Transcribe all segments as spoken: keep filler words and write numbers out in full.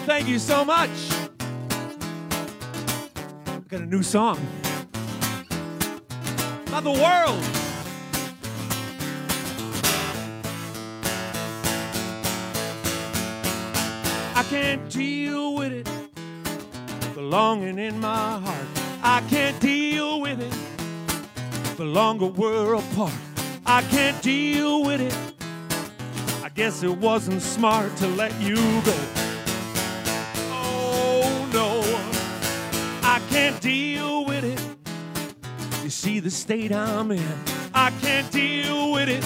Wow, thank you so much. I got a new song about the world. I can't deal with it, the longing in my heart. I can't deal with it, the longer we're apart. I can't deal with it. I guess it wasn't smart to let you go. Oh no, I can't deal with it. You see the state I'm in. I can't deal with it.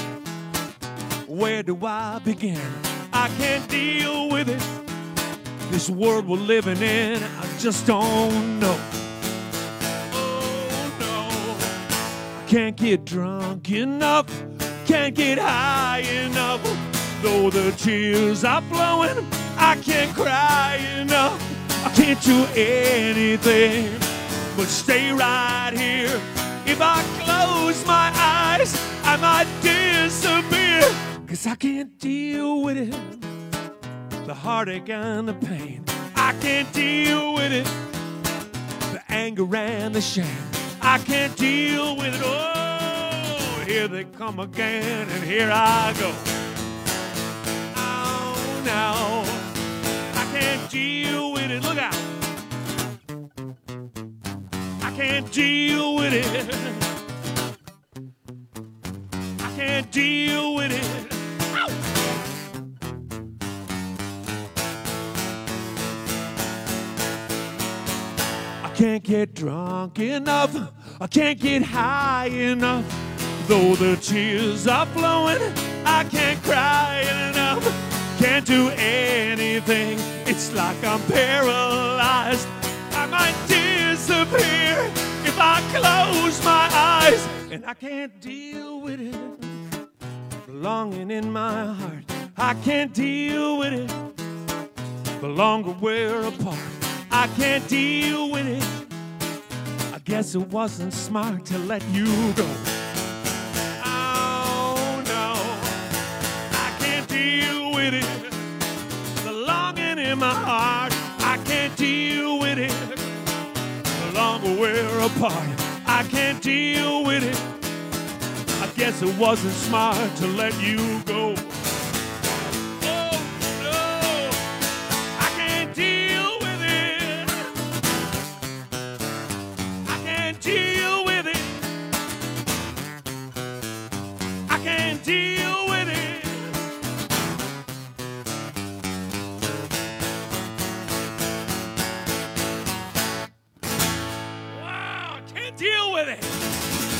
Where do I begin? I can't deal with it. This world we're living in, I just don't know. Oh no, I can't get drunk enough, can't get high enough. Though the tears are flowing, I can't cry enough. I can't do anything but stay right here. If I close my eyes, I might disappear. 'Cause I can't deal with it, the heartache and the pain. I can't deal with it, the anger and the shame. I can't deal with it. Oh, here they come again, and here I go. Now I can't deal with it. Look out! I can't deal with it. I can't deal with it. Ow! I can't get drunk enough. I can't get high enough. Though the tears are flowing, I can't cry enough. Can't do anything, it's like I'm paralyzed. I might disappear if I close my eyes. And I can't deal with it, the longing in my heart. I can't deal with it, the longer we're apart. I can't deal with it. I guess it wasn't smart to let you go. My heart, I can't deal with it. The longer we're apart, I can't deal with it. I guess it wasn't smart to let you go. Oh no, I can't deal with it. I can't deal with it. I can't deal with it. Deal with it.